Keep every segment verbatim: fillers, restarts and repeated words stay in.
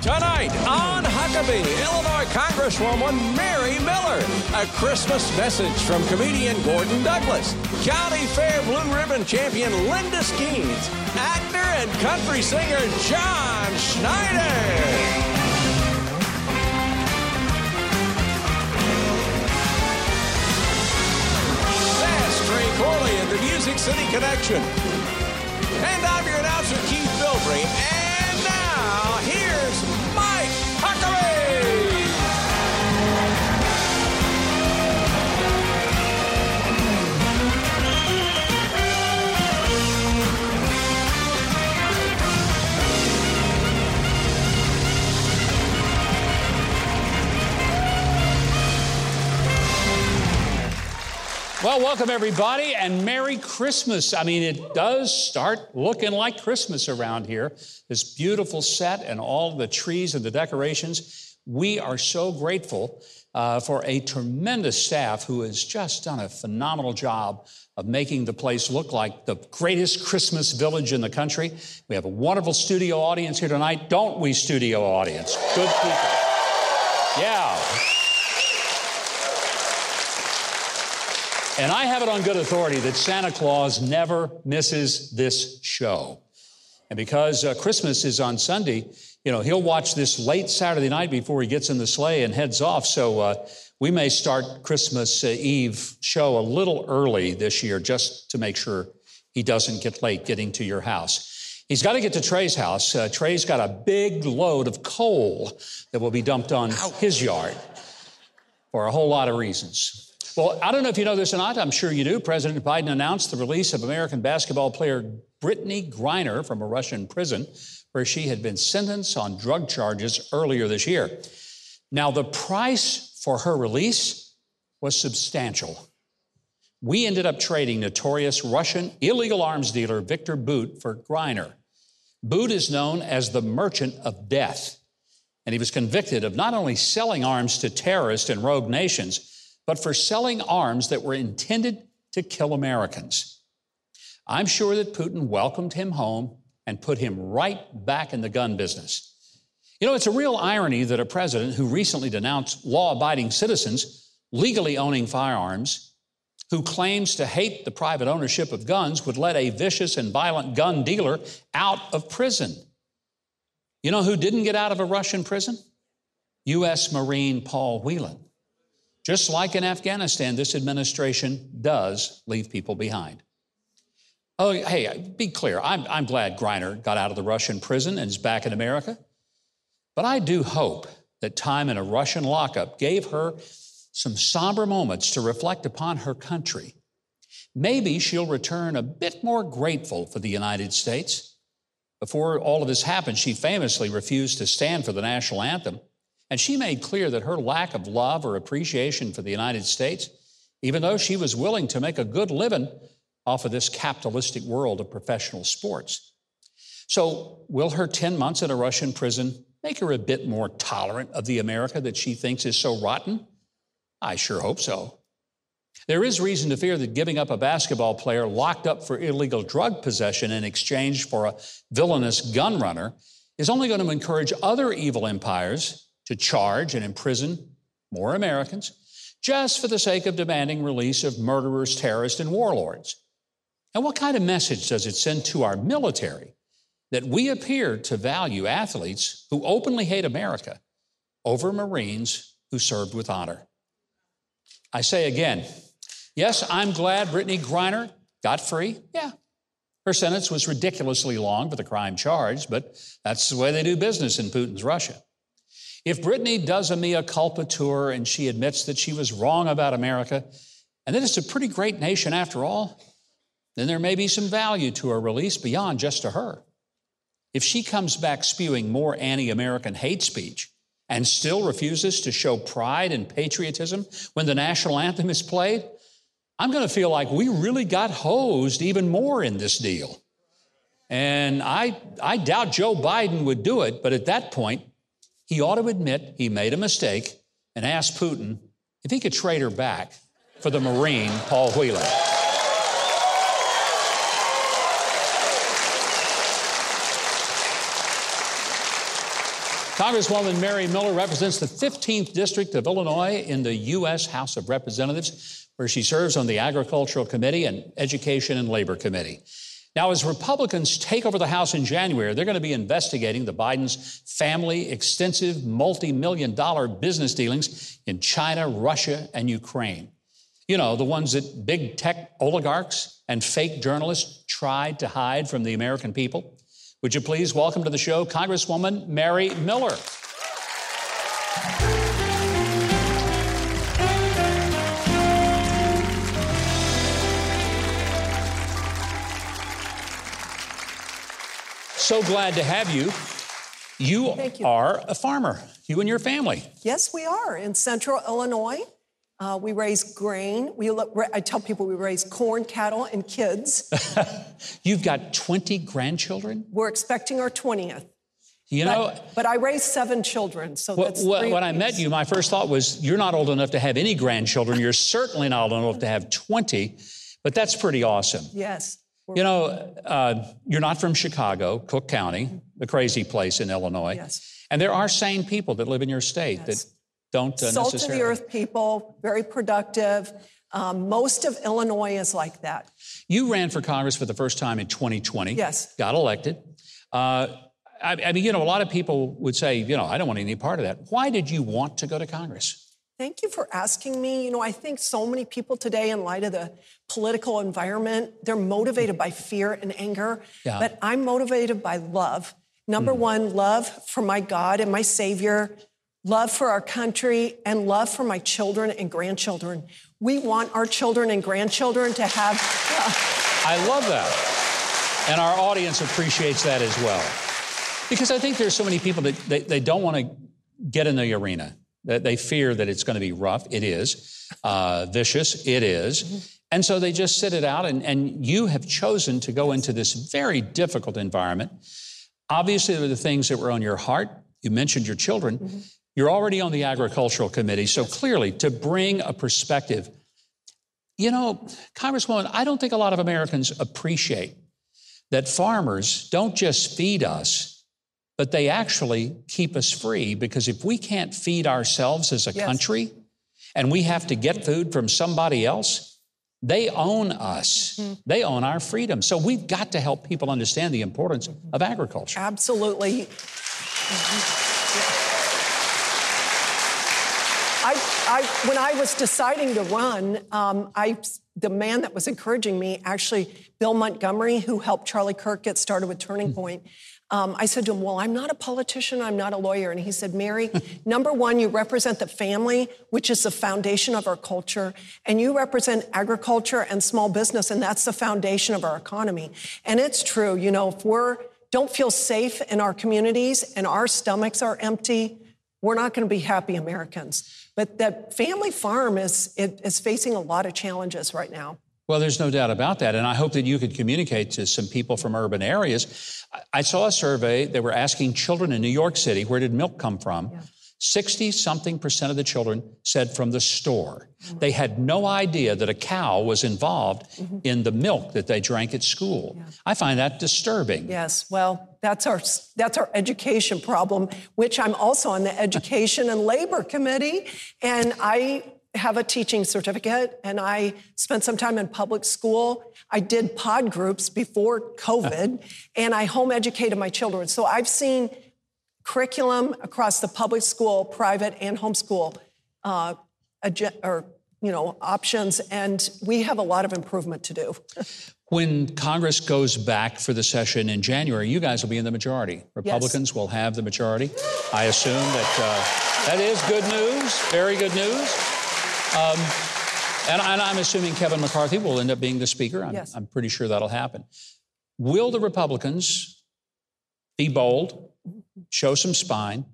Tonight on Huckabee, Illinois Congresswoman Mary Miller. A Christmas message from comedian Gordon Douglas. County Fair Blue Ribbon champion Linda Skeens. Actor and country singer John Schneider. Trey Corley at the Music City Connection. And I'm your announcer, Keith Bilbrey. And now, here's Mike Well, welcome, everybody, and Merry Christmas. I mean, it does start looking like Christmas around here. This beautiful set and all the trees and the decorations. We are so grateful uh, for a tremendous staff who has just done a phenomenal job of making the place look like the greatest Christmas village in the country. We have a wonderful studio audience here tonight. Don't we, studio audience? Good people. Yeah. And I have it on good authority that Santa Claus never misses this show. And because uh, Christmas is on Sunday, you know, he'll watch this late Saturday night before he gets in the sleigh and heads off. So uh, we may start Christmas Eve show a little early this year just to make sure he doesn't get late getting to your house. He's got to get to Trey's house. Uh, Trey's got a big load of coal that will be dumped on his yard for a whole lot of reasons. Well, I don't know if you know this or not. I'm sure you do. President Biden announced the release of American basketball player Brittney Griner from a Russian prison where she had been sentenced on drug charges earlier this year. Now, the price for her release was substantial. We ended up trading notorious Russian illegal arms dealer Victor Bout for Griner. Bout is known as the merchant of death, and he was convicted of not only selling arms to terrorists and rogue nations, but for selling arms that were intended to kill Americans. I'm sure that Putin welcomed him home and put him right back in the gun business. You know, it's a real irony that a president who recently denounced law-abiding citizens legally owning firearms, who claims to hate the private ownership of guns, would let a vicious and violent gun dealer out of prison. You know who didn't get out of a Russian prison? U S Marine Paul Whelan. Just like in Afghanistan, this administration does leave people behind. Oh, hey, be clear. I'm, I'm glad Griner got out of the Russian prison and is back in America. But I do hope that time in a Russian lockup gave her some somber moments to reflect upon her country. Maybe she'll return a bit more grateful for the United States. Before all of this happened, she famously refused to stand for the national anthem. And she made clear that her lack of love or appreciation for the United States, even though she was willing to make a good living off of this capitalistic world of professional sports. So will her ten months in a Russian prison make her a bit more tolerant of the America that she thinks is so rotten? I sure hope so. There is reason to fear that giving up a basketball player locked up for illegal drug possession in exchange for a villainous gun runner is only going to encourage other evil empires to charge and imprison more Americans just for the sake of demanding release of murderers, terrorists, and warlords. And what kind of message does it send to our military that we appear to value athletes who openly hate America over Marines who served with honor? I say again, yes, I'm glad Brittney Griner got free. Yeah, her sentence was ridiculously long for the crime charged, but that's the way they do business in Putin's Russia. If Brittney does a mea culpa tour and she admits that she was wrong about America, and that it's a pretty great nation after all, then there may be some value to her release beyond just to her. If she comes back spewing more anti-American hate speech and still refuses to show pride and patriotism when the national anthem is played, I'm going to feel like we really got hosed even more in this deal. And I, I doubt Joe Biden would do it, but at that point, he ought to admit he made a mistake and ask Putin if he could trade her back for the Marine Paul Whelan. Congresswoman Mary Miller represents the fifteenth District of Illinois in the U S House of Representatives, where she serves on the Agricultural Committee and Education and Labor Committee. Now, as Republicans take over the House in January, they're going to be investigating the Biden's family, extensive, multi-million dollar business dealings in China, Russia, and Ukraine. You know, the ones that big tech oligarchs and fake journalists tried to hide from the American people. Would you please welcome to the show Congresswoman Mary Miller. So glad to have you. You, you are a farmer, you and your family. Yes, we are in central Illinois. Uh, we raise grain. We, I tell people we raise corn, cattle, and kids. You've got twenty grandchildren? We're expecting our twentieth. You but, know... But I raised seven children, so well, that's well, When years. I met you, my first thought was, you're not old enough to have any grandchildren. You're certainly not old enough to have twenty, but that's pretty awesome. Yes. You know, uh, you're not from Chicago, Cook County, the crazy place in Illinois. Yes. And there are sane people that live in your state yes. that... Don't uh, Salt necessarily. of the earth people, very productive. Um, most of Illinois is like that. You ran for Congress for the first time in twenty twenty. Yes. Got elected. Uh, I, I mean, you know, a lot of people would say, you know, I don't want any part of that. Why did you want to go to Congress? Thank you for asking me. You know, I think so many people today, in light of the political environment, they're motivated by fear and anger. Yeah. But I'm motivated by love. Number mm. one, love for my God and my Savior. Love for our country, and love for my children and grandchildren. We want our children and grandchildren to have... Yeah. I love that. And our audience appreciates that as well. Because I think there's so many people that they, they don't want to get in the arena. They fear that it's going to be rough. It is. Uh, vicious. It is. Mm-hmm. And so they just sit it out, and, and you have chosen to go into this very difficult environment. Obviously, there were the things that were on your heart. You mentioned your children. Mm-hmm. You're already on the Agricultural Committee, so clearly to bring a perspective. You know, Congresswoman, I don't think a lot of Americans appreciate that farmers don't just feed us, but they actually keep us free, because if we can't feed ourselves as a yes. country and we have to get food from somebody else, they own us. Mm-hmm. They own our freedom. So we've got to help people understand the importance mm-hmm. of agriculture. Absolutely. Mm-hmm. I, I, when I was deciding to run, um, I, the man that was encouraging me, actually, Bill Montgomery, who helped Charlie Kirk get started with Turning Point, um, I said to him, well, I'm not a politician, I'm not a lawyer. And he said, Mary, number one, you represent the family, which is the foundation of our culture, and you represent agriculture and small business, and that's the foundation of our economy. And it's true, you know, if we don't feel safe in our communities and our stomachs are empty, we're not going to be happy Americans. But that family farm is, it, is facing a lot of challenges right now. Well, there's no doubt about that. And I hope that you could communicate to some people from urban areas. I saw a survey. They were asking children in New York City, where did milk come from? Yeah. sixty-something percent of the children said from the store. Mm-hmm. They had no idea that a cow was involved mm-hmm. in the milk that they drank at school. Yeah. I find that disturbing. Yes, well, that's our that's our education problem, which I'm also on the Education and Labor Committee, and I have a teaching certificate, and I spent some time in public school. I did pod groups before COVID, and I home educated my children. So I've seen curriculum across the public school, private, and homeschool, uh, ag- or you know, options, and we have a lot of improvement to do. When Congress goes back for the session in January, you guys will be in the majority. Republicans yes. will have the majority. I assume that uh, that is good news. Very good news. Um, and, and I'm assuming Kevin McCarthy will end up being the speaker. I'm, yes. I'm pretty sure that'll happen. Will the Republicans be bold? Show some spine,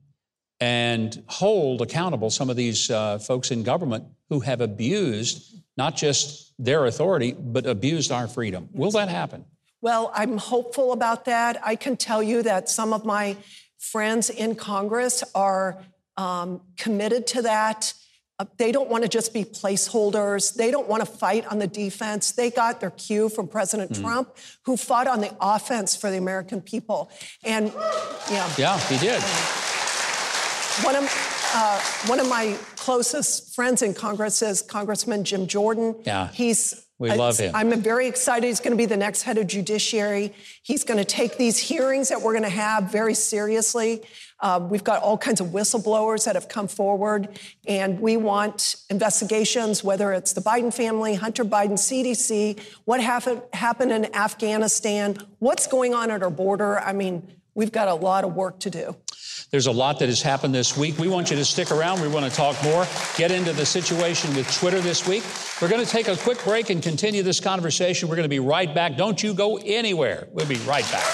and hold accountable some of these uh, folks in government who have abused not just their authority, but abused our freedom. Yes. Will that happen? Well, I'm hopeful about that. I can tell you that some of my friends in Congress are um, committed to that. Uh, they don't want to just be placeholders. They don't want to fight on the defense. They got their cue from President mm. Trump, who fought on the offense for the American people. And, yeah. Yeah, he did. One of, uh, one of my closest friends in Congress is Congressman Jim Jordan. Yeah, he's, we love him. I'm very excited. He's going to be the next head of judiciary. He's going to take these hearings that we're going to have very seriously. Uh, we've got all kinds of whistleblowers that have come forward, and we want investigations, whether it's the Biden family, Hunter Biden, C D C, what happened, happened in Afghanistan, what's going on at our border. I mean, we've got a lot of work to do. There's a lot that has happened this week. We want you to stick around. We want to talk more, get into the situation with Twitter this week. We're going to take a quick break and continue this conversation. We're going to be right back. Don't you go anywhere. We'll be right back.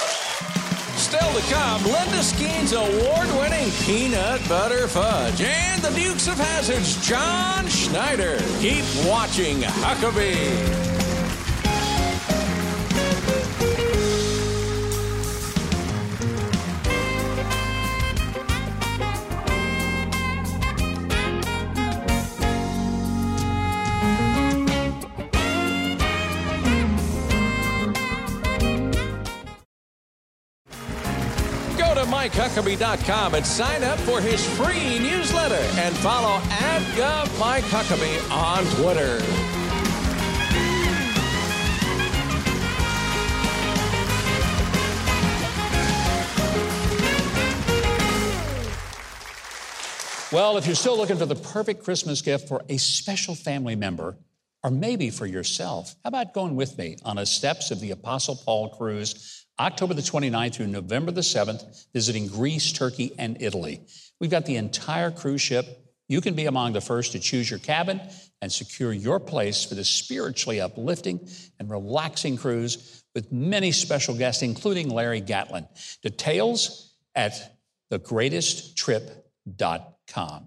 Still to come, Linda Skeens' award-winning peanut butter fudge and the Dukes of Hazzard's John Schneider. Keep watching Huckabee. Mike Huckabee dot com and sign up for his free newsletter and follow at GovMikeHuckabee on Twitter. Well, if you're still looking for the perfect Christmas gift for a special family member, or maybe for yourself, how about going with me on a Steps of the Apostle Paul cruise, October the twenty-ninth through November the seventh, visiting Greece, Turkey, and Italy. We've got the entire cruise ship. You can be among the first to choose your cabin and secure your place for this spiritually uplifting and relaxing cruise with many special guests, including Larry Gatlin. Details at the greatest trip dot com.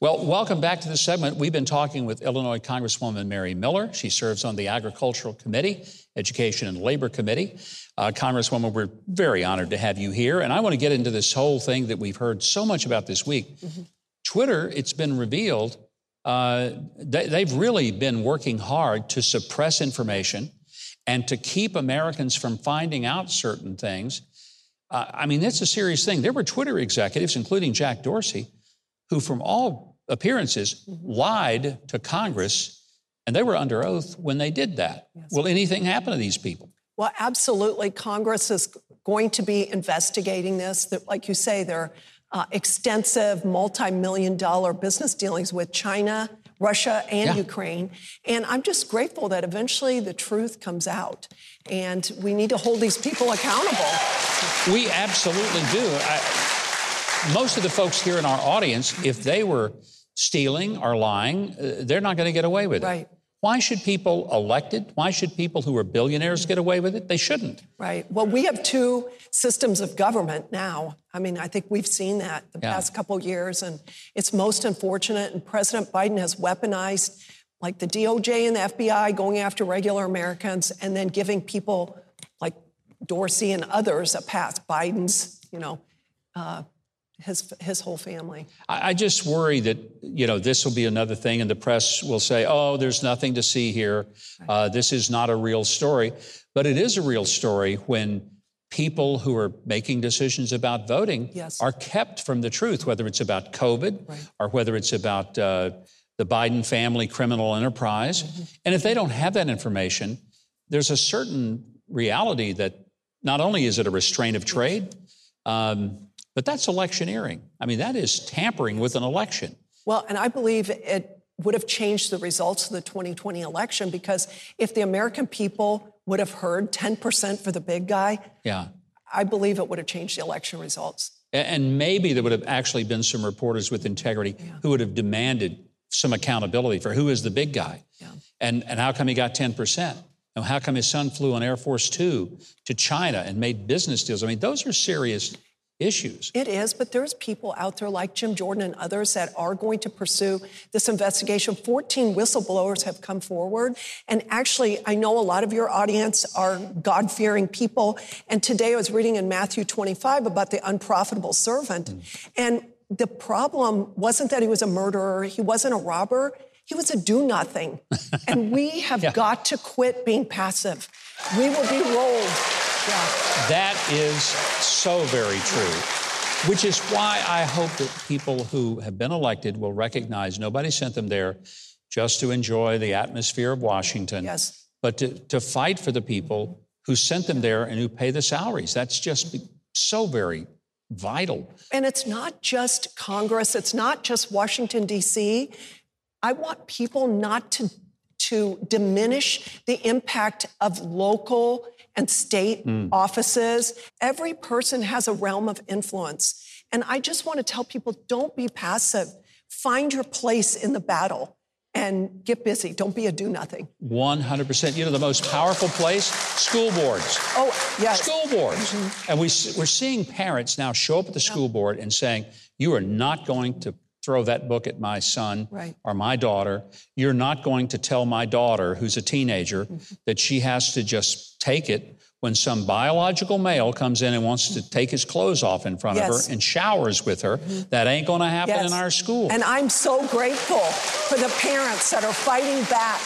Well, welcome back to this segment. We've been talking with Illinois Congresswoman Mary Miller. She serves on the Agricultural Committee, Education and Labor Committee. Uh, Congresswoman, we're very honored to have you here. And I want to get into this whole thing that we've heard so much about this week. Mm-hmm. Twitter, it's been revealed, uh, they, they've really been working hard to suppress information and to keep Americans from finding out certain things. Uh, I mean, that's a serious thing. There were Twitter executives, including Jack Dorsey, who from all appearances mm-hmm. lied to Congress, and they were under oath when they did that. Yes. Will anything happen to these people? Well, absolutely. Congress is going to be investigating this. That, like you say, there are uh, extensive multi-million dollar business dealings with China, Russia, and yeah. Ukraine. And I'm just grateful that eventually the truth comes out. And we need to hold these people accountable. We absolutely do. I... Most of the folks here in our audience, if they were stealing or lying, they're not going to get away with it. Right. Why should people elected, why should people who are billionaires get away with it? They shouldn't. Right. Well, we have two systems of government now. I mean, I think we've seen that the yeah. past couple of years, and it's most unfortunate. And President Biden has weaponized, like, the D O J and the F B I going after regular Americans and then giving people like Dorsey and others a pass. Biden's, you know... Uh, His his whole family. I, I just worry that, you know, this will be another thing, and the press will say, oh, there's nothing to see here. Uh, this is not a real story. But it is a real story when people who are making decisions about voting yes. are kept from the truth, whether it's about COVID right. or whether it's about uh, the Biden family criminal enterprise. Mm-hmm. And if they don't have that information, there's a certain reality that not only is it a restraint of trade, um, but that's electioneering. I mean, that is tampering with an election. Well, and I believe it would have changed the results of the twenty twenty election, because if the American people would have heard ten percent for the big guy, yeah, I believe it would have changed the election results. And maybe there would have actually been some reporters with integrity yeah. who would have demanded some accountability for who is the big guy yeah. and, and how come he got ten percent. And how come his son flew on Air Force Two to China and made business deals? I mean, those are serious issues. It is, but there's people out there like Jim Jordan and others that are going to pursue this investigation. fourteen whistleblowers have come forward. And actually, I know a lot of your audience are God-fearing people. And today I was reading in Matthew twenty-five about the unprofitable servant. Mm. And the problem wasn't that he was a murderer. He wasn't a robber. He was a do-nothing. And we have yeah. got to quit being passive. We will be rolled. Yeah. That is so very true. which is why I hope that people who have been elected will recognize nobody sent them there just to enjoy the atmosphere of Washington, yes. but to, to fight for the people who sent them there and who pay the salaries. That's just so very vital. And it's not just Congress. It's not just Washington, D C I want people not to, to diminish the impact of local and state mm. offices. Every person has a realm of influence. And I just want to tell people, don't be passive. Find your place in the battle and get busy. Don't be a do-nothing. one hundred percent. You know, the most powerful place? School boards. Oh, yes. School boards. Mm-hmm. And we, we're seeing parents now show up at the school yeah. board and saying, you are not going to throw that book at my son right. or my daughter. You're not going to tell my daughter, who's a teenager, mm-hmm. that she has to just take it when some biological male comes in and wants to take his clothes off in front yes. of her and showers with her. Mm-hmm. That ain't going to happen yes. in our school. And I'm so grateful for the parents that are fighting back.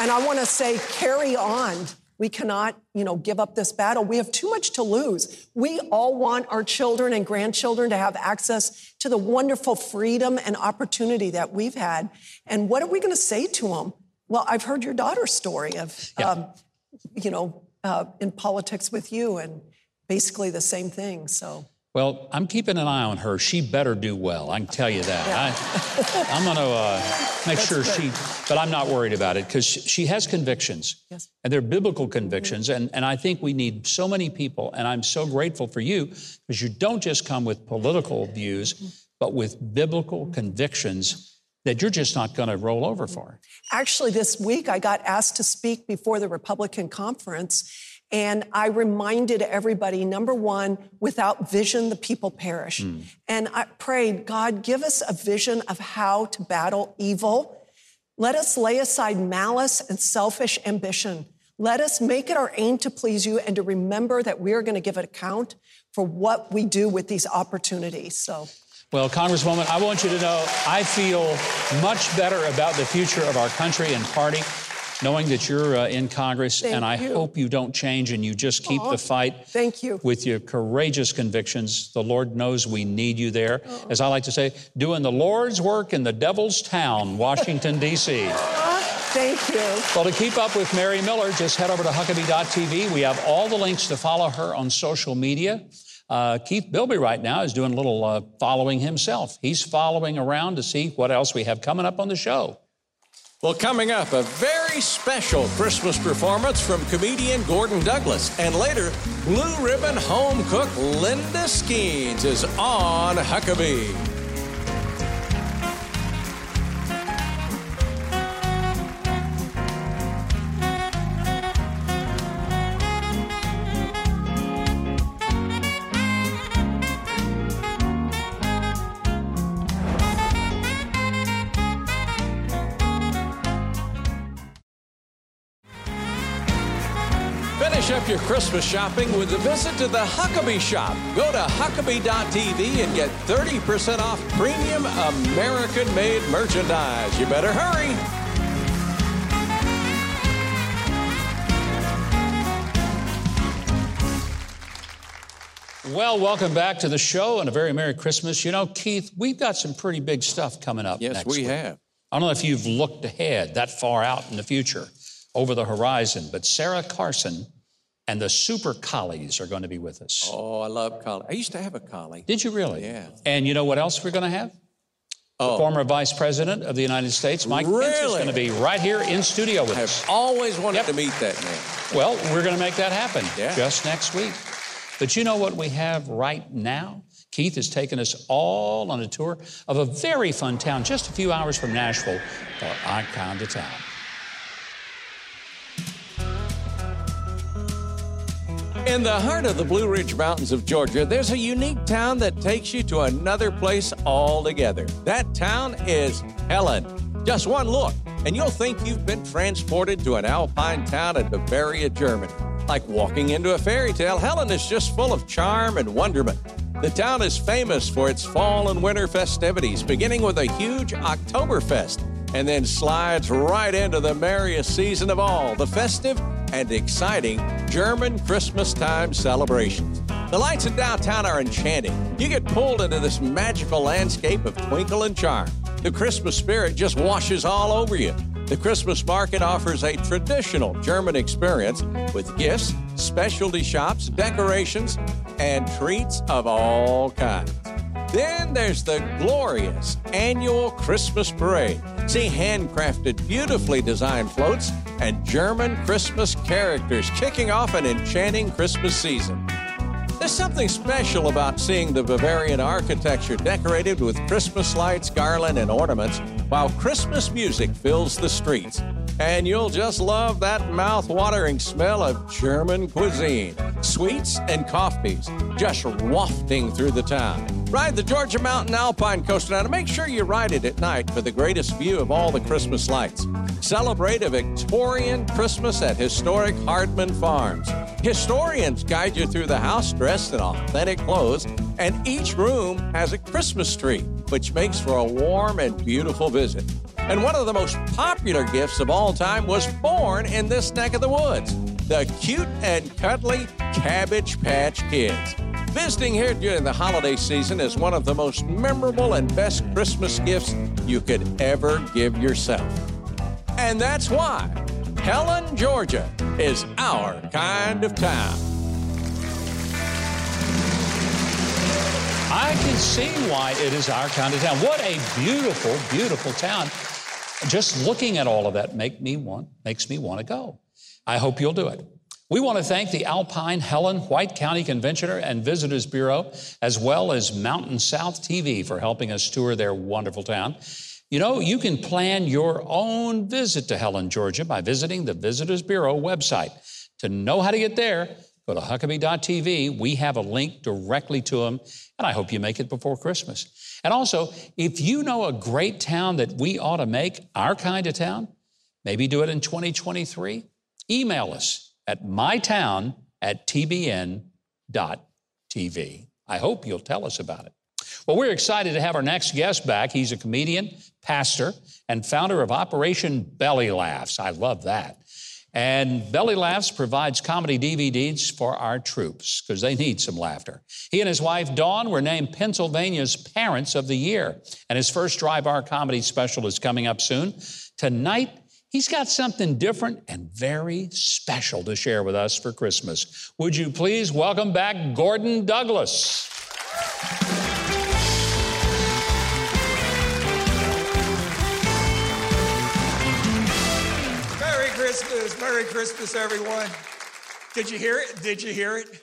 And I want to say, carry on. We cannot, you know, give up this battle. We have too much to lose. We all want our children and grandchildren to have access to the wonderful freedom and opportunity that we've had. And what are we going to say to them? Well, I've heard your daughter's story of, yeah. um, you know, Uh, in politics with you, and basically the same thing, so. Well, I'm keeping an eye on her. She better do well, I can tell you that. Yeah. I, I'm gonna uh, make That's sure good. she, but I'm not worried about it, because she has convictions, yes. and they're biblical convictions, mm-hmm. and, and I think we need so many people, and I'm so grateful for you, because you don't just come with political views, mm-hmm. but with biblical mm-hmm. convictions that you're just not going to roll over for. Actually, this week I got asked to speak before the Republican conference, and I reminded everybody, number one, without vision, the people perish. Mm. And I prayed, God, give us a vision of how to battle evil. Let us lay aside malice and selfish ambition. Let us make it our aim to please you and to remember that we are going to give an account for what we do with these opportunities. So. Well, Congresswoman, I want you to know I feel much better about the future of our country and party, knowing that you're uh, in Congress, Thank and I you. hope you don't change and you just keep Aww. the fight. Thank you. With your courageous convictions. The Lord knows we need you there. Aww. As I like to say, doing the Lord's work in the devil's town, Washington, D C Thank you. Well, to keep up with Mary Miller, just head over to Huckabee dot T V. We have all the links to follow her on social media. Uh, Keith Bilbrey right now is doing a little uh, following himself. He's following around to see what else we have coming up on the show. Well, coming up, a very special Christmas performance from comedian Gordon Douglas. And later, Blue Ribbon home cook Linda Skeens is on Huckabee. Your Christmas shopping with a visit to the Huckabee shop. Go to Huckabee dot T V and get thirty percent off premium American-made merchandise. You better hurry. Well, welcome back to the show and a very Merry Christmas. You know, Keith, we've got some pretty big stuff coming up next week. Yes, we have. I don't know if you've looked ahead that far out in the future, over the horizon, but Sarah Carson and the Super Collies are going to be with us. Oh, I love collies. I used to have a collie. Did you really? Yeah. And you know what else we're going to have? Oh. The former Vice President of the United States, Mike really? Pence, is going to be right here in studio with I've us. I've always wanted yep. to meet that man. Well, we're going to make that happen yeah. just next week. But you know what we have right now? Keith has taken us all on a tour of a very fun town just a few hours from Nashville, called I Kinda Town. In the heart of the Blue Ridge Mountains of Georgia, there's a unique town that takes you to another place altogether. That town is Helen. Just one look, and you'll think you've been transported to an alpine town in Bavaria, Germany. Like walking into a fairy tale, Helen is just full of charm and wonderment. The town is famous for its fall and winter festivities, beginning with a huge Oktoberfest, and then slides right into the merriest season of all, the festive and exciting German Christmas time celebrations. The lights in downtown are enchanting. You get pulled into this magical landscape of twinkle and charm. The Christmas spirit just washes all over you. The Christmas market offers a traditional German experience with gifts, specialty shops, decorations, and treats of all kinds. Then there's the glorious annual Christmas parade. See handcrafted, beautifully designed floats and German Christmas characters kicking off an enchanting Christmas season. There's something special about seeing the Bavarian architecture decorated with Christmas lights, garland, and ornaments, while Christmas music fills the streets. And you'll just love that mouth-watering smell of German cuisine, sweets and coffees just wafting through the town. Ride the Georgia Mountain Alpine Coaster. Now, to make sure you ride it at night for the greatest view of all the Christmas lights. Celebrate a Victorian Christmas at historic Hardman Farms. Historians guide you through the house dressed in authentic clothes, and each room has a Christmas tree, which makes for a warm and beautiful visit. And one of the most popular gifts of all time was born in this neck of the woods, the cute and cuddly Cabbage Patch Kids. Visiting here during the holiday season is one of the most memorable and best Christmas gifts you could ever give yourself. And that's why Helen, Georgia is our kind of town. I can see why it is our kind of town. What a beautiful, beautiful town. Just looking at all of that make me want, makes me want to go. I hope you'll do it. We want to thank the Alpine Helen White County Conventioner and Visitors Bureau, as well as Mountain South T V for helping us tour their wonderful town. You know, you can plan your own visit to Helen, Georgia by visiting the Visitors Bureau website. To know how to get there, go to huckabee dot t v. We have a link directly to them, and I hope you make it before Christmas. And also, if you know a great town that we ought to make our kind of town, maybe do it in twenty twenty-three, email us at mytown at t b n dot t v. I hope you'll tell us about it. Well, we're excited to have our next guest back. He's a comedian, pastor, and founder of Operation Belly Laughs. I love that. And Belly Laughs provides comedy D V Ds for our troops because they need some laughter. He and his wife, Dawn, were named Pennsylvania's Parents of the Year. And his first Dry Bar comedy special is coming up soon. Tonight, he's got something different and very special to share with us for Christmas. Would you please welcome back Gordon Douglas. Merry Christmas, Merry Christmas, everyone. Did you hear it? Did you hear it?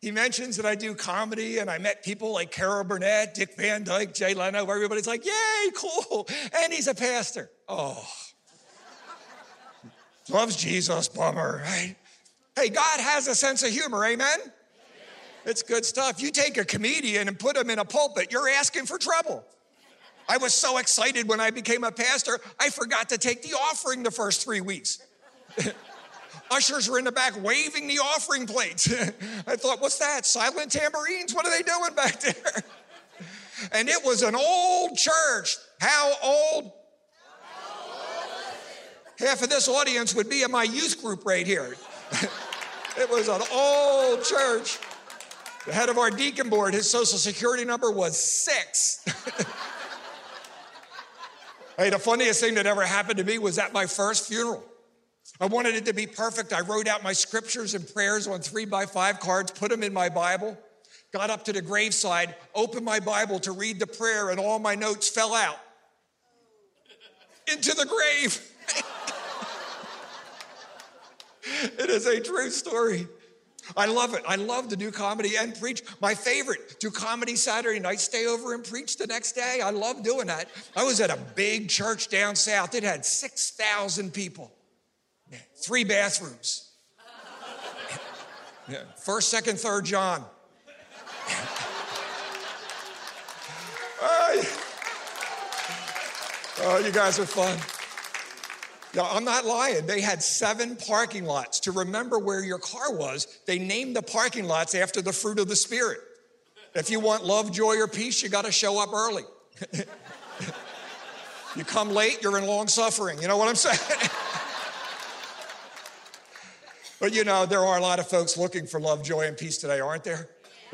He mentions that I do comedy, and I met people like Carol Burnett, Dick Van Dyke, Jay Leno. Everybody's like, yay, cool. And he's a pastor. Oh. Loves Jesus, bummer, right? Hey, God has a sense of humor, amen? Amen? It's good stuff. You take a comedian and put him in a pulpit, you're asking for trouble. I was so excited when I became a pastor, I forgot to take the offering the first three weeks. Ushers were in the back waving the offering plates. I thought, what's that, silent tambourines? What are they doing back there? And it was an old church. How old? Half of this audience would be in my youth group right here. It was an old church. The head of our deacon board, his social security number was six. Hey, the funniest thing that ever happened to me was at my first funeral. I wanted it to be perfect. I wrote out my scriptures and prayers on three by five cards, put them in my Bible, got up to the graveside, opened my Bible to read the prayer, and all my notes fell out into the grave. It is a true story. I love it. I love to do comedy and preach. My favorite, do comedy Saturday night, stay over and preach the next day. I love doing that. I was at a big church down south. It had six thousand people, three bathrooms. First, second, third John. Oh, you guys are fun. No, I'm not lying. They had seven parking lots. To remember where your car was, they named the parking lots after the fruit of the Spirit. If you want love, joy, or peace, you got to show up early. You come late, you're in long suffering. You know what I'm saying? But you know, there are a lot of folks looking for love, joy, and peace today, aren't there?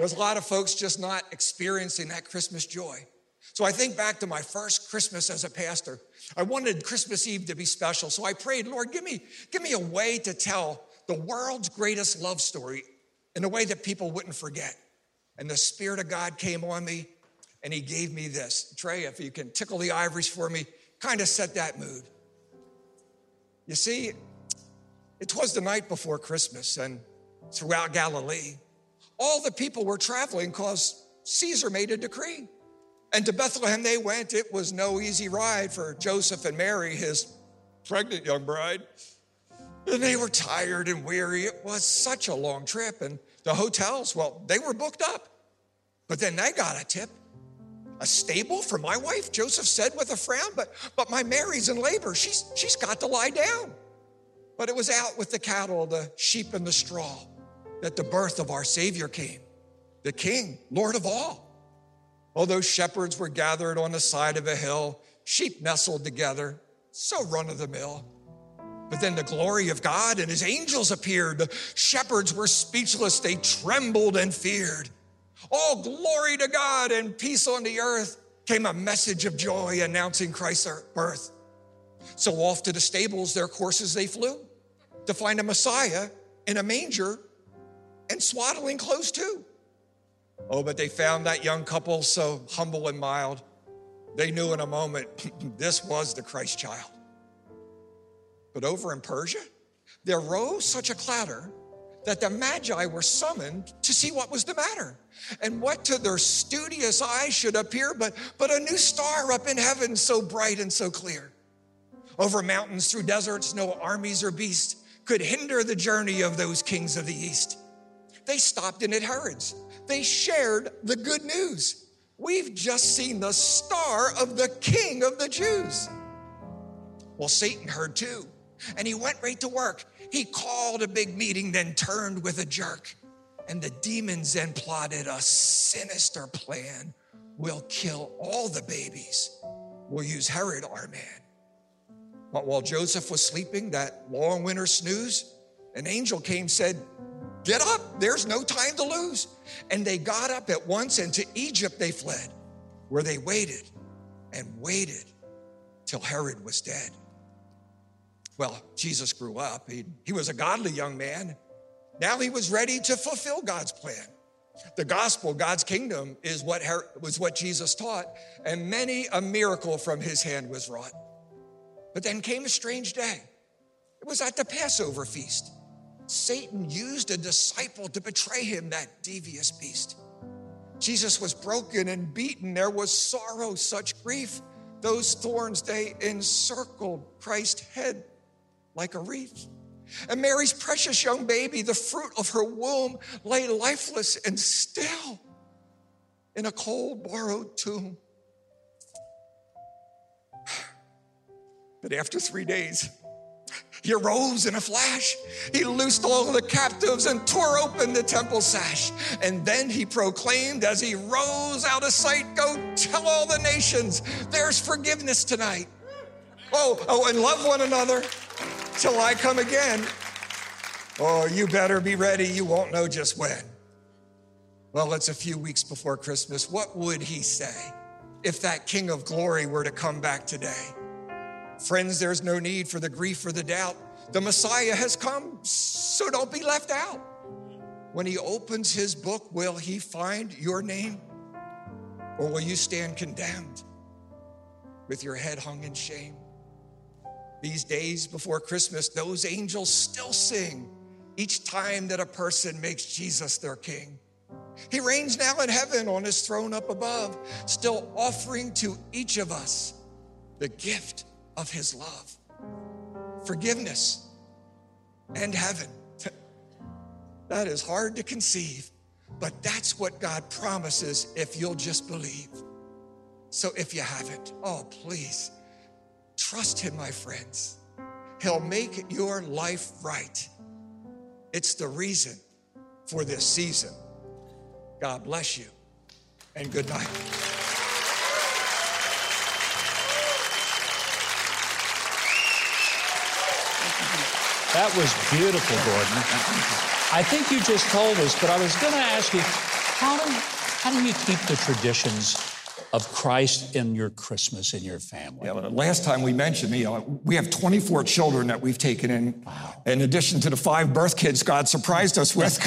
There's a lot of folks just not experiencing that Christmas joy. So I think back to my first Christmas as a pastor. I wanted Christmas Eve to be special. So I prayed, Lord, give me, give me a way to tell the world's greatest love story in a way that people wouldn't forget. And the Spirit of God came on me, and he gave me this. Trey, if you can tickle the ivories for me, kind of set that mood. You see, it was the night before Christmas, and throughout Galilee, all the people were traveling because Caesar made a decree. And to Bethlehem they went. It was no easy ride for Joseph and Mary, his pregnant young bride. And they were tired and weary. It was such a long trip. And the hotels, well, they were booked up. But then they got a tip. A stable for my wife, Joseph said with a frown, but, but my Mary's in labor. She's, she's got to lie down. But it was out with the cattle, the sheep and the straw, that the birth of our Savior came, the King, Lord of all. Although shepherds were gathered on the side of a hill, sheep nestled together, so run of the mill. But then the glory of God and his angels appeared. The shepherds were speechless. They trembled and feared. All glory to God and peace on the earth came a message of joy announcing Christ's birth. So off to the stables, their horses they flew to find a Messiah in a manger and swaddling clothes too. Oh, but they found that young couple so humble and mild. They knew in a moment, this was the Christ child. But over in Persia, there rose such a clatter that the Magi were summoned to see what was the matter. And what to their studious eyes should appear, but, but a new star up in heaven so bright and so clear. Over mountains, through deserts, no armies or beasts could hinder the journey of those kings of the east. They stopped in at Herod's. They shared the good news. We've just seen the star of the King of the Jews. Well, Satan heard too, and he went right to work. He called a big meeting, then turned with a jerk. And the demons then plotted a sinister plan. We'll kill all the babies. We'll use Herod, our man. But while Joseph was sleeping, that long winter snooze, an angel came, said, get up, there's no time to lose. And they got up at once, and to Egypt they fled, where they waited and waited till Herod was dead. Well, Jesus grew up. He, he was a godly young man. Now he was ready to fulfill God's plan. The gospel, God's kingdom, is what Herod, was what Jesus taught, and many a miracle from his hand was wrought. But then came a strange day. It was at the Passover feast. Satan used a disciple to betray him, that devious beast. Jesus was broken and beaten. There was sorrow, such grief. Those thorns, they encircled Christ's head like a wreath. And Mary's precious young baby, the fruit of her womb, lay lifeless and still in a cold, borrowed tomb. But after three days, he arose in a flash. He loosed all the captives and tore open the temple sash. And then he proclaimed as he rose out of sight, go tell all the nations, there's forgiveness tonight. Oh, oh, and love one another till I come again. Oh, you better be ready. You won't know just when. Well, it's a few weeks before Christmas. What would he say if that King of Glory were to come back today? Friends, there's no need for the grief or the doubt. The Messiah has come, so don't be left out. When he opens his book, will he find your name? Or will you stand condemned with your head hung in shame? These days before Christmas, those angels still sing each time that a person makes Jesus their king. He reigns now in heaven on his throne up above, still offering to each of us the gift of his love, forgiveness, and heaven. That is hard to conceive, but that's what God promises if you'll just believe. So if you haven't, oh, please, trust him, my friends. He'll make your life right. It's the reason for this season. God bless you, and good night. That was beautiful, Gordon. I think you just told us, but I was going to ask you, How do, how do you keep the traditions of Christ in your Christmas, in your family? Yeah, last time we mentioned, you know, we have twenty-four children that we've taken in, wow. in addition to the five birth kids God surprised us with.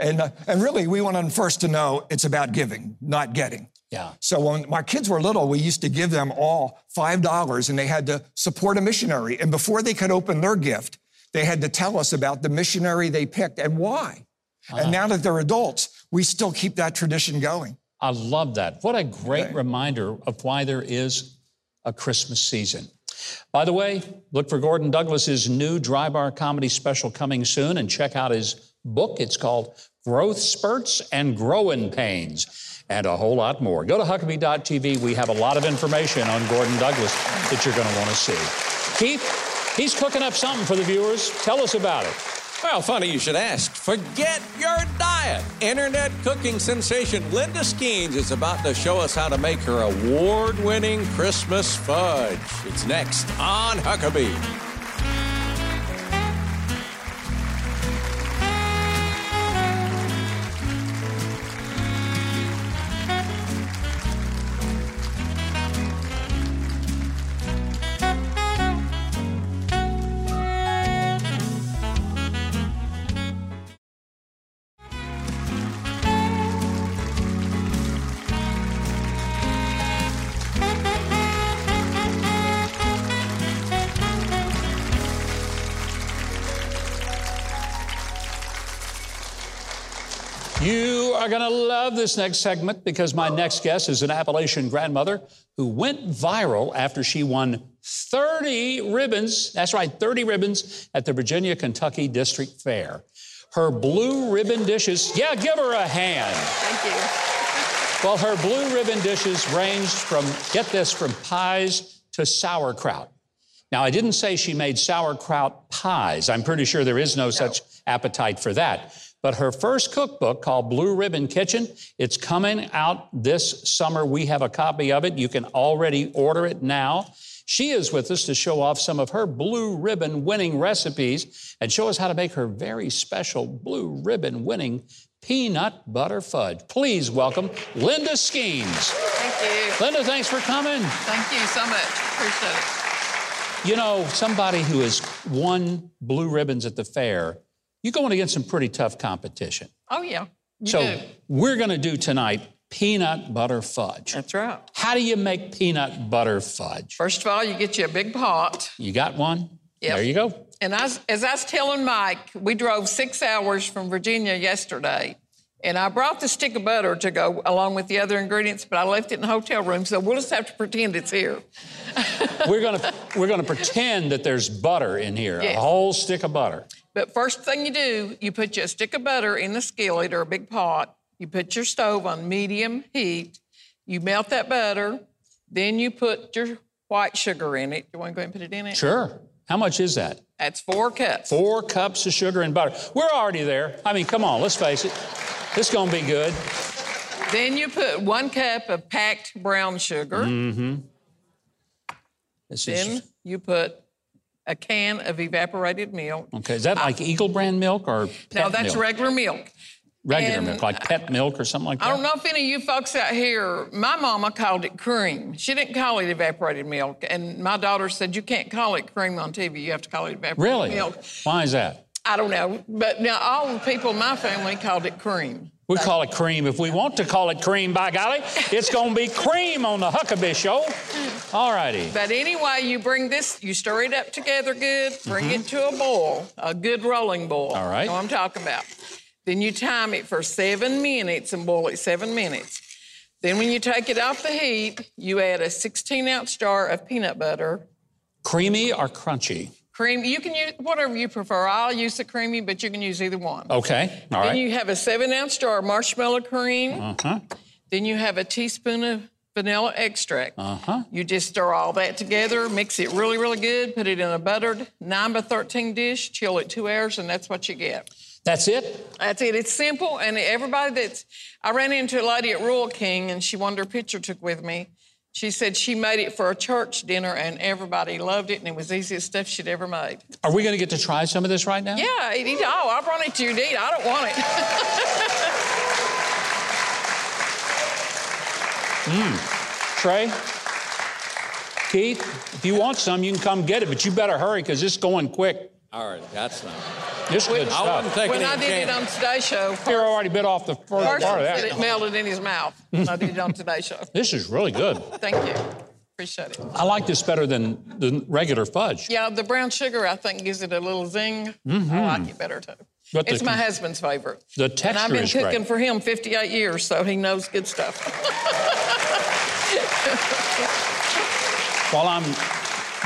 and, uh, and really, we want them first to know it's about giving, not getting. Yeah. So when my kids were little, we used to give them all five dollars and they had to support a missionary. And before they could open their gift, they had to tell us about the missionary they picked and why. Uh-huh. And now that they're adults, we still keep that tradition going. I love that. What a great okay. reminder of why there is a Christmas season. By the way, look for Gordon Douglas's new Dry Bar comedy special coming soon and check out his book. It's called Growth Spurts and Growing Pains and a whole lot more. Go to Huckabee dot T V. We have a lot of information on Gordon Douglas that you're going to want to see. Keith, he's cooking up something for the viewers. Tell us about it. Well, funny you should ask. Forget your diet. Internet cooking sensation Linda Skeens is about to show us how to make her award-winning Christmas fudge. It's next on Huckabee. Are going to love this next segment because my next guest is an Appalachian grandmother who went viral after she won thirty ribbons. That's right, thirty ribbons at the Virginia Kentucky District Fair. Her blue ribbon dishes, yeah, give her a hand. Thank you. Well, her blue ribbon dishes ranged from, get this, from pies to sauerkraut. Now, I didn't say she made sauerkraut pies. I'm pretty sure there is no, no. such appetite for that. But her first cookbook called Blue Ribbon Kitchen, it's coming out this summer. We have a copy of it. You can already order it now. She is with us to show off some of her blue ribbon winning recipes and show us how to make her very special blue ribbon winning peanut butter fudge. Please welcome Linda Skeens. Thank you. Linda, thanks for coming. Thank you so much. Appreciate it. You know, somebody who has won blue ribbons at the fair, you're going against some pretty tough competition. Oh, yeah. You so do. We're going to do tonight peanut butter fudge. That's right. How do you make peanut butter fudge? First of all, you get you a big pot. You got one? Yep. There you go. And I, as I was telling Mike, we drove six hours from Virginia yesterday, and I brought the stick of butter to go along with the other ingredients, but I left it in the hotel room, so we'll just have to pretend it's here. we're going to we're going to pretend that there's butter in here, yes. a whole stick of butter. But first thing you do, you put your stick of butter in the skillet or a big pot. You put your stove on medium heat. You melt that butter. Then you put your white sugar in it. You want to go ahead and put it in it? Sure. How much is that? That's four cups. Four cups of sugar and butter. We're already there. I mean, come on, let's face it. It's going to be good. Then you put one cup of packed brown sugar. Mm-hmm. This then is... you put... a can of evaporated milk. Okay, is that I, like Eagle brand milk or pet milk? No, that's milk? regular milk. Regular and milk, like pet milk or something like that? I don't know if any of you folks out here, my mama called it cream. She didn't call it evaporated milk. And my daughter said, you can't call it cream on T V. You have to call it evaporated really? milk. Really? Why is that? I don't know. But now all the people in my family called it cream. We so. call it cream. If we want to call it cream, by golly, it's going to be cream on the Huckabee Show. All righty. But anyway, you bring this, you stir it up together good, bring mm-hmm. it to a boil, a good rolling boil. All right. You know what I'm talking about. Then you time it for seven minutes and boil it seven minutes. Then when you take it off the heat, you add a sixteen-ounce jar of peanut butter. Creamy or crunchy? Cream. You can use whatever you prefer. I'll use the creamy, but you can use either one. Okay. All right. Then you have a seven-ounce jar of marshmallow cream. Uh-huh. Then you have a teaspoon of vanilla extract. Uh-huh. You just stir all that together, mix it really, really good, put it in a buttered nine by thirteen dish, chill it two hours, and that's what you get. That's it? That's it. It's simple, and everybody that's... I ran into a lady at Rural King, and she wanted her picture took with me. She said she made it for a church dinner, and everybody loved it, and it was the easiest stuff she'd ever made. Are we going to get to try some of this right now? Yeah. It, it, oh, I brought it to you, Deed. I don't want it. Mm. Trey, Keith, if you want some, you can come get it, but you better hurry because it's going quick. All right, that's not. This good I stuff. Take when I did chance. It on Today Show, Pierre already bit off the first part of that. It melted in his mouth. I did it on Today Show. This is really good. Thank you. Appreciate it. I like this better than the regular fudge. Yeah, the brown sugar, I think, gives it a little zing. Mm-hmm. I like it better, too. But it's the, my husband's favorite. The texture is great. And I've been cooking great. for him fifty-eight years, so he knows good stuff. While I'm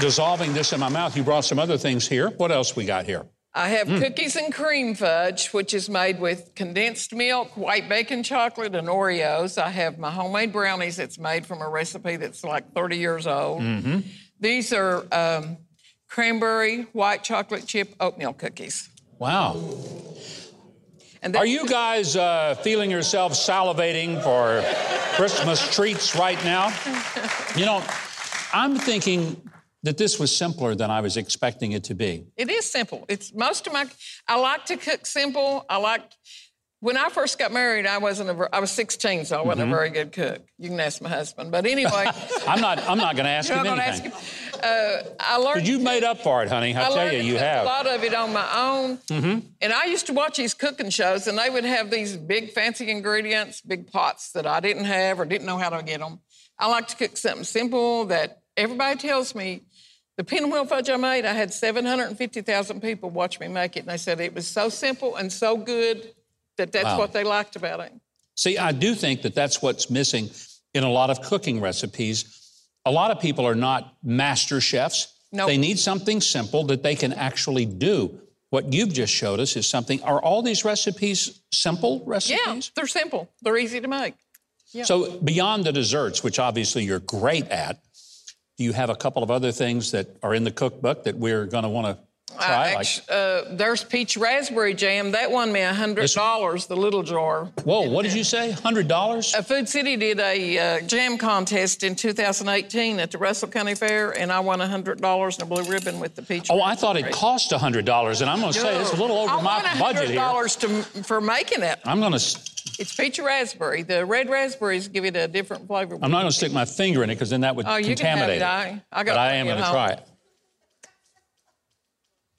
dissolving this in my mouth, you brought some other things here. What else we got here? I have mm. cookies and cream fudge, which is made with condensed milk, white baking chocolate, and Oreos. I have my homemade brownies that's made from a recipe that's like thirty years old. Mm-hmm. These are um, cranberry, white chocolate chip oatmeal cookies. Wow. And are you guys uh, feeling yourselves salivating for Christmas treats right now? You know, I'm thinking that this was simpler than I was expecting it to be. It is simple. It's most of my... I like to cook simple. I like... When I first got married, I wasn't a... I was sixteen, so I wasn't mm-hmm. a very good cook. You can ask my husband. But anyway... I'm not I'm not going to ask him anything. Uh, I learned... But you made up for it, honey. I, I tell you, you have. I learned a lot of it on my own. Mm-hmm. And I used to watch these cooking shows, and they would have these big, fancy ingredients, big pots that I didn't have or didn't know how to get them. I like to cook something simple that everybody tells me... The pinwheel fudge I made, I had seven hundred fifty thousand people watch me make it, and they said it was so simple and so good that that's wow. what they liked about it. See, I do think that that's what's missing in a lot of cooking recipes. A lot of people are not master chefs. Nope. They need something simple that they can actually do. What you've just showed us is something. Are all these recipes simple recipes? Yeah, they're simple. They're easy to make. Yeah. So beyond the desserts, which obviously you're great at, do you have a couple of other things that are in the cookbook that we're going to want to try? Uh, like... uh, there's peach raspberry jam. That won me one hundred dollars, it's... the little jar. Whoa, what did you say? one hundred dollars? Uh, Food City did a uh, jam contest in two thousand eighteen at the Russell County Fair, and I won one hundred dollars and a blue ribbon with the peach Oh, I thought it cost one hundred dollars, and I'm going to say it's a little over I my budget here. I won one hundred dollars to, for making it. I'm going to... It's peach raspberry. The red raspberries give it a different flavor. I'm not going to stick my finger in it because then that would oh, you contaminate can have it. it. I, I got but I am going to try it.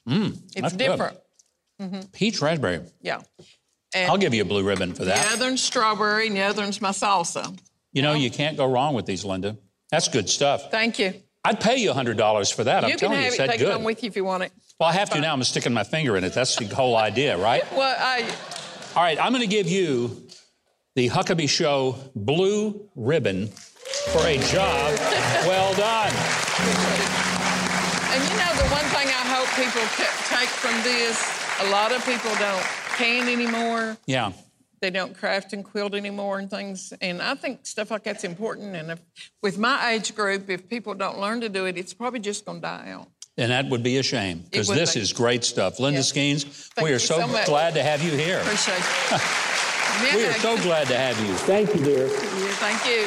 Mm, it's different. Mm-hmm. Peach raspberry. Yeah. And I'll give you a blue ribbon for that. The other one's strawberry and the other one's my salsa. You know, yeah. you can't go wrong with these, Linda. That's good stuff. Thank you. I'd pay you one hundred dollars for that. You I'm telling you, it's that good. You can have it. Take it home with you if you want it. Well, I have Fine. to now. I'm sticking my finger in it. That's the whole idea, right? Well, I... All right, I'm going to give you the Huckabee Show Blue Ribbon for a job well done. And you know, the one thing I hope people take from this, a lot of people don't can anymore. Yeah. They don't craft and quilt anymore and things. And I think stuff like that's important. And if, with my age group, if people don't learn to do it, it's probably just going to die out. And that would be a shame, because this be. is great stuff. Linda yes. Skeens, Thank we are so, so glad to have you here. Appreciate it. we are so glad to have you. Thank you, dear. Thank you.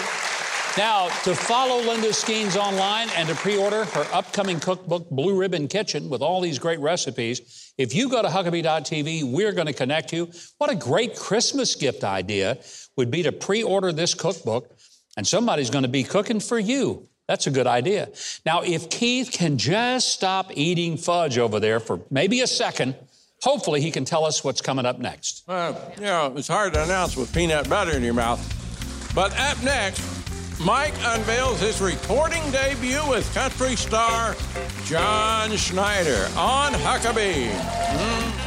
Now, to follow Linda Skeens online and to pre-order her upcoming cookbook, Blue Ribbon Kitchen, with all these great recipes, if you go to Huckabee dot T V, we're going to connect you. What a great Christmas gift idea would be to pre-order this cookbook, and somebody's going to be cooking for you. That's a good idea. Now, if Keith can just stop eating fudge over there for maybe a second, hopefully he can tell us what's coming up next. Uh, you know, it's hard to announce with peanut butter in your mouth. But up next, Mike unveils his recording debut with country star John Schneider on Huckabee. Mm.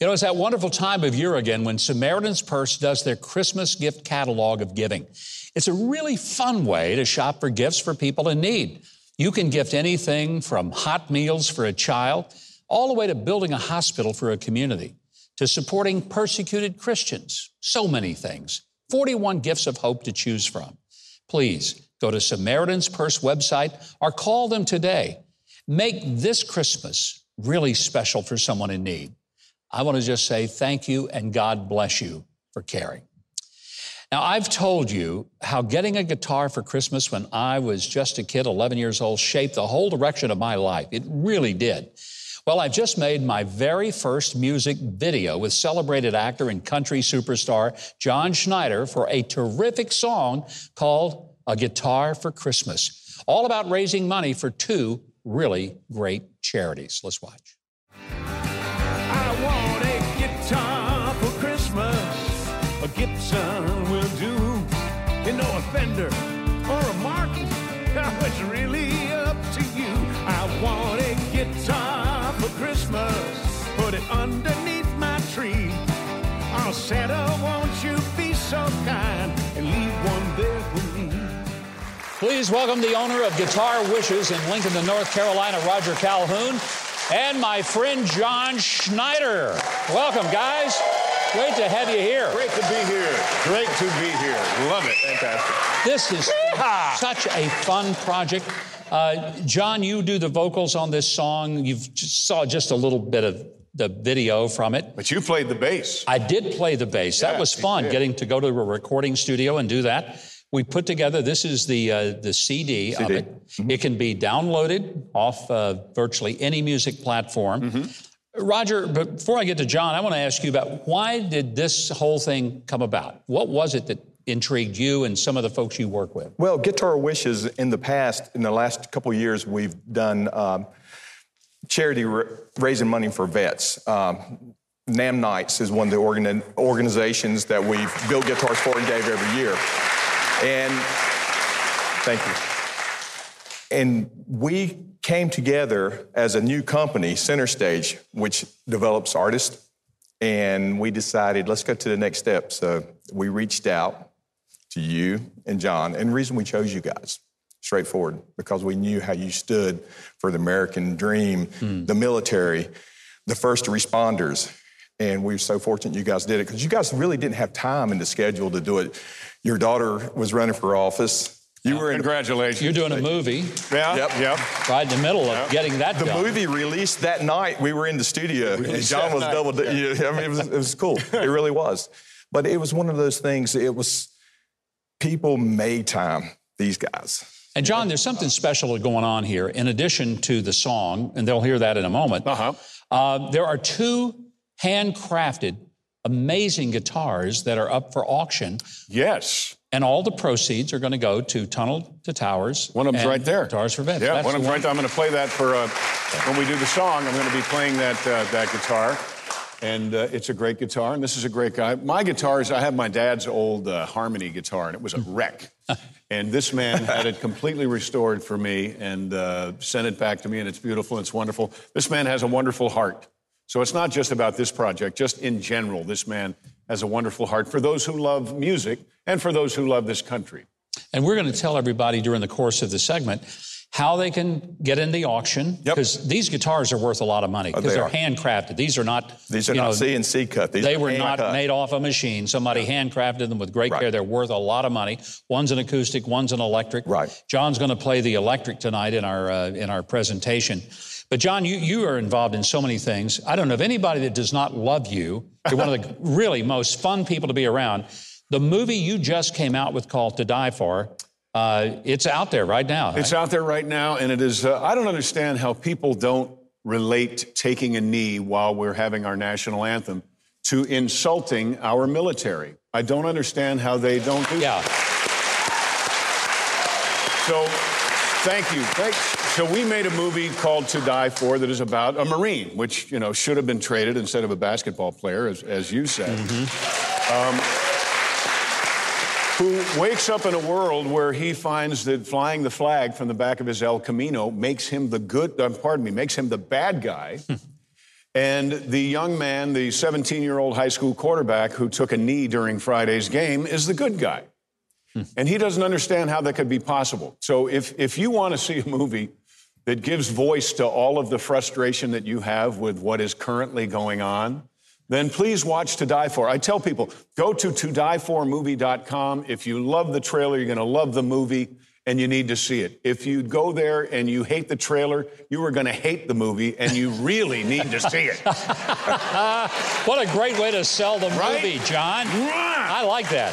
You know, it's that wonderful time of year again when Samaritan's Purse does their Christmas gift catalog of giving. It's a really fun way to shop for gifts for people in need. You can gift anything from hot meals for a child all the way to building a hospital for a community, to supporting persecuted Christians, so many things. forty-one gifts of hope to choose from. Please Go to Samaritan's Purse website or call them today. Make this Christmas really special for someone in need. I want to just say thank you and God bless you for caring. Now, I've told you how getting a guitar for Christmas when I was just a kid, eleven years old, shaped the whole direction of my life. It really did. Well, I've just made my very first music video with celebrated actor and country superstar John Schneider for a terrific song called A Guitar for Christmas, all about raising money for two really great charities. Let's watch. I want a guitar for Christmas. A Gibson will do. You know, a Fender or a Martin. Now it's really up to you. I want a guitar for Christmas. Put it underneath my tree. Oh, Santa, won't you be so kind and leave one there for me. Please welcome the owner of Guitar Wishes in Lincoln, North Carolina, Roger Calhoun, and my friend John Schneider. Welcome, guys. Great to have you here. Great to be here. Great to be here. Love it. Fantastic. This is Yeehaw! Such a fun project. Uh, John, you do the vocals on this song. You saw just a little bit of the video from it. But you played the bass. I did play the bass. Yeah, that was fun, getting to go to a recording studio and do that. We put together, this is the uh, the C D, C D of it. Mm-hmm. It can be downloaded off uh, virtually any music platform. Mm-hmm. Roger, before I get to John, I want to ask you about why did this whole thing come about? What was it that intrigued you and some of the folks you work with? Well, Guitar Wishes in the past, in the last couple of years, we've done um, charity ra- raising money for vets. Um, NAMM Nights is one of the organ- organizations that we've built guitars for and gave every year. And thank you. And we came together as a new company, Center Stage, which develops artists. And we decided, let's go to the next step. So we reached out to you and John. And the reason we chose you guys, straightforward, because we knew how you stood for the American dream, mm. the military, the first responders. And we were so fortunate you guys did it because you guys really didn't have time in the schedule to do it. Your daughter was running for office. You yeah. were in. Congratulations. You're doing a movie. Yeah. Yep. Yep. Right in the middle yep. of getting that the done. The movie released that night. We were in the studio. And John was double. D- yeah. I mean, it was, it was cool. It really was. But it was one of those things. It was people made time. These guys. And John, there's something special going on here. In addition to the song, and they'll hear that in a moment. Uh-huh. Uh, there are two handcrafted, amazing guitars that are up for auction. Yes. And all the proceeds are going to go to Tunnel to Towers. One of them's right there. Guitars for Vets. Yeah, That's one of them's right there. I'm going to play that for, uh, when we do the song, I'm going to be playing that uh, that guitar. And uh, it's a great guitar, and this is a great guy. My guitars, I have my dad's old uh, Harmony guitar, and it was a wreck. And this man had it completely restored for me and uh, sent it back to me, and it's beautiful, and it's wonderful. This man has a wonderful heart. So it's not just about this project, just in general. This man has a wonderful heart for those who love music and for those who love this country. And we're going to tell everybody during the course of the segment how they can get in the auction, because yep. these guitars are worth a lot of money, because oh, they they're are. handcrafted. These are not These are not know, C N C cut. These they are were not cut. made off a machine. Somebody yeah. handcrafted them with great right. care. They're worth a lot of money. One's an acoustic, one's an electric. Right. John's going to play the electric tonight in our uh, in our presentation. But, John, you, you are involved in so many things. I don't know of anybody that does not love you. You're one of the really most fun people to be around. The movie you just came out with called To Die For, uh, it's out there right now. It's right? out there right now, and it is... Uh, I don't understand how people don't relate taking a knee while we're having our national anthem to insulting our military. I don't understand how they don't do yeah. that. So, thank you. Thanks. So we made a movie called To Die For that is about a Marine, which, you know, should have been traded instead of a basketball player, as, as you said, mm-hmm. um, who wakes up in a world where he finds that flying the flag from the back of his El Camino makes him the good, uh, pardon me, makes him the bad guy. And the young man, the seventeen-year-old high school quarterback who took a knee during Friday's game is the good guy. Mm. And he doesn't understand how that could be possible. So if, if you want to see a movie that gives voice to all of the frustration that you have with what is currently going on, then please watch To Die For. I tell people, go to to die for movie dot com. If you love the trailer, you're going to love the movie. and you need to see it. If you go there and you hate the trailer, you are going to hate the movie, and you really need to see it. uh, what a great way to sell the right? movie, John. Yeah. I like that.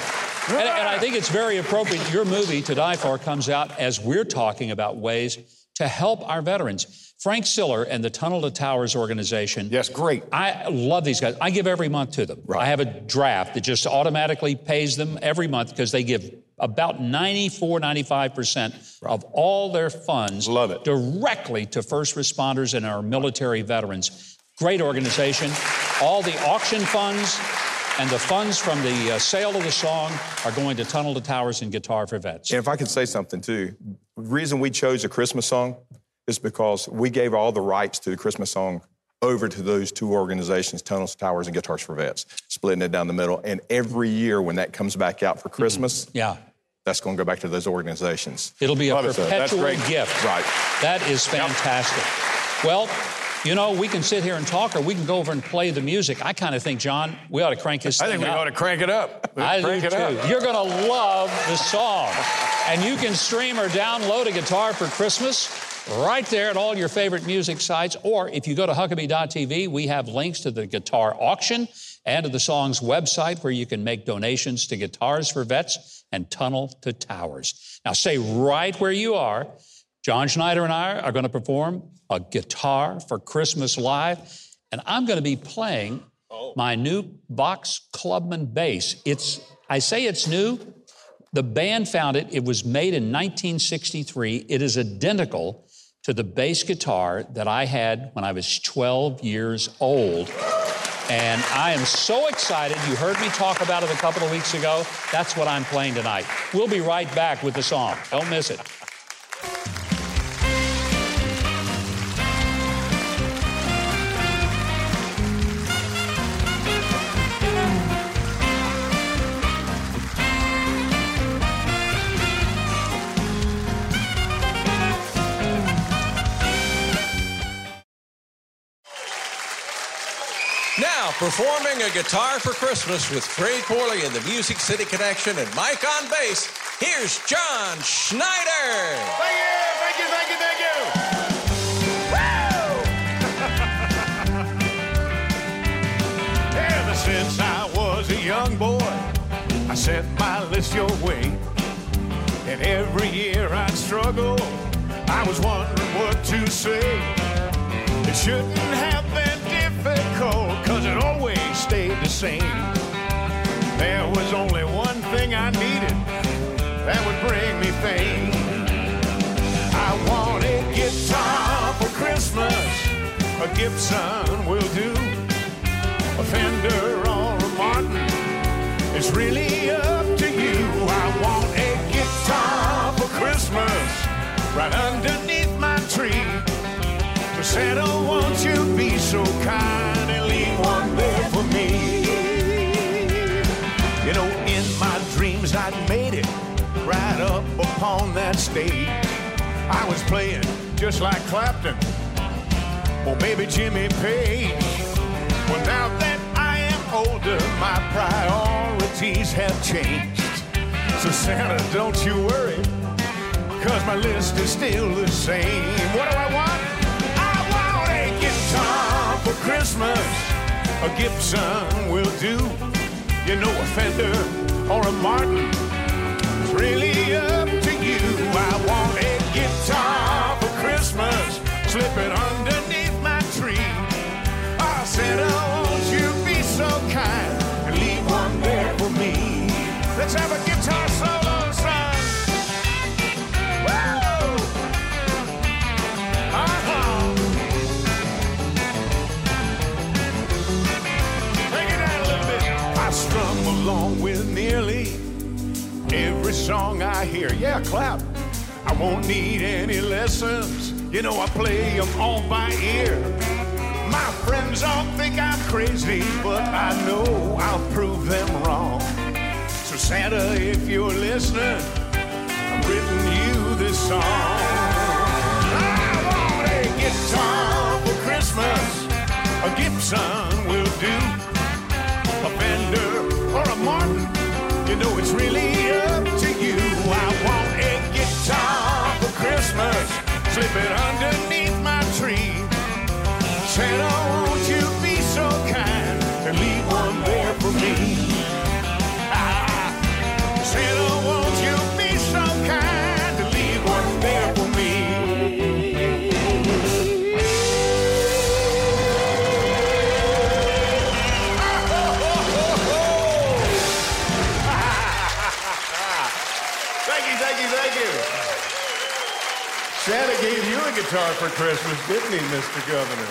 Yeah. And, and I think it's very appropriate. Your movie, To Die For, comes out as we're talking about ways to help our veterans. Frank Siller and the Tunnel to Towers organization. Yes, great. I love these guys. I give every month to them. Right. I have a draft that just automatically pays them every month because they give about ninety-four, ninety-five percent of all their funds Love it. directly to first responders and our military veterans. Great organization. All the auction funds and the funds from the uh, sale of the song are going to Tunnel to Towers and Guitar for Vets. And if I could say something, too, the reason we chose a Christmas song is because we gave all the rights to the Christmas song over to those two organizations, Tunnel to Towers and Guitars for Vets, splitting it down the middle. And every year when that comes back out for Christmas, mm-hmm. yeah. that's going to go back to those organizations. It'll be a Love perpetual it, gift. Right. That is fantastic. Yep. Well, you know, we can sit here and talk, or we can go over and play the music. I kind of think, John, we ought to crank this I thing up. I think we ought to crank it up. We'll I crank do, it too. Up. You're going to love the song. And you can stream or download A Guitar for Christmas right there at all your favorite music sites. Or if you go to Huckabee dot T V, we have links to the guitar auction and to the song's website where you can make donations to Guitars for Vets and Tunnel to Towers. Now, stay right where you are. John Schneider and I are going to perform A Guitar for Christmas live, and I'm going to be playing oh. my new Box Clubman bass. It's, I say it's new. The band found it. It was made in nineteen sixty-three. It is identical to the bass guitar that I had when I was twelve years old. And I am so excited. You heard me talk about it a couple of weeks ago. That's what I'm playing tonight. We'll be right back with the song. Don't miss it. Performing A Guitar for Christmas with Trey Corley and the Music City Connection and Mike on bass, here's John Schneider. Thank you, thank you, thank you, thank you. Woo! Ever since I was a young boy, I set my list your way. And every year I'd struggle, I was wondering what to say. It shouldn't have been difficult, cause it always stayed the same. There was only one thing I needed that would bring me fame. I want a guitar for Christmas, a Gibson will do. A Fender or a Martin, it's really up to you. I want a guitar for Christmas, right underneath my tree. To Santa, won't you be so kind and leave one there for me? You know, in my dreams I'd made it right up upon that stage. I was playing just like Clapton or maybe Jimmy Page. Well, now that I am older, my priorities have changed. So Santa, don't you worry, cause my list is still the same. What do I want? Guitar for Christmas, a Gibson will do. You know, a Fender or a Martin, it's really up to you. I want a guitar for Christmas, slip it underneath my tree. I said, oh, won't you be so kind and leave one there for me? Let's have a guitar solo, son. Strum along with nearly every song I hear. Yeah, clap. I won't need any lessons. You know, I play them all by ear. My friends all think I'm crazy, but I know I'll prove them wrong. So Santa, if you're listening, I've written you this song. I want a guitar for Christmas, a Gibson will do. A Fender or a Martin, you know it's really up to you. I want a guitar said, oh, won't you be so kind and leave one there for me? I said, oh, won't you be so kind and leave one there for me? Thank you, thank you, thank you. Santa gave you a guitar for Christmas, didn't he, Mister Governor?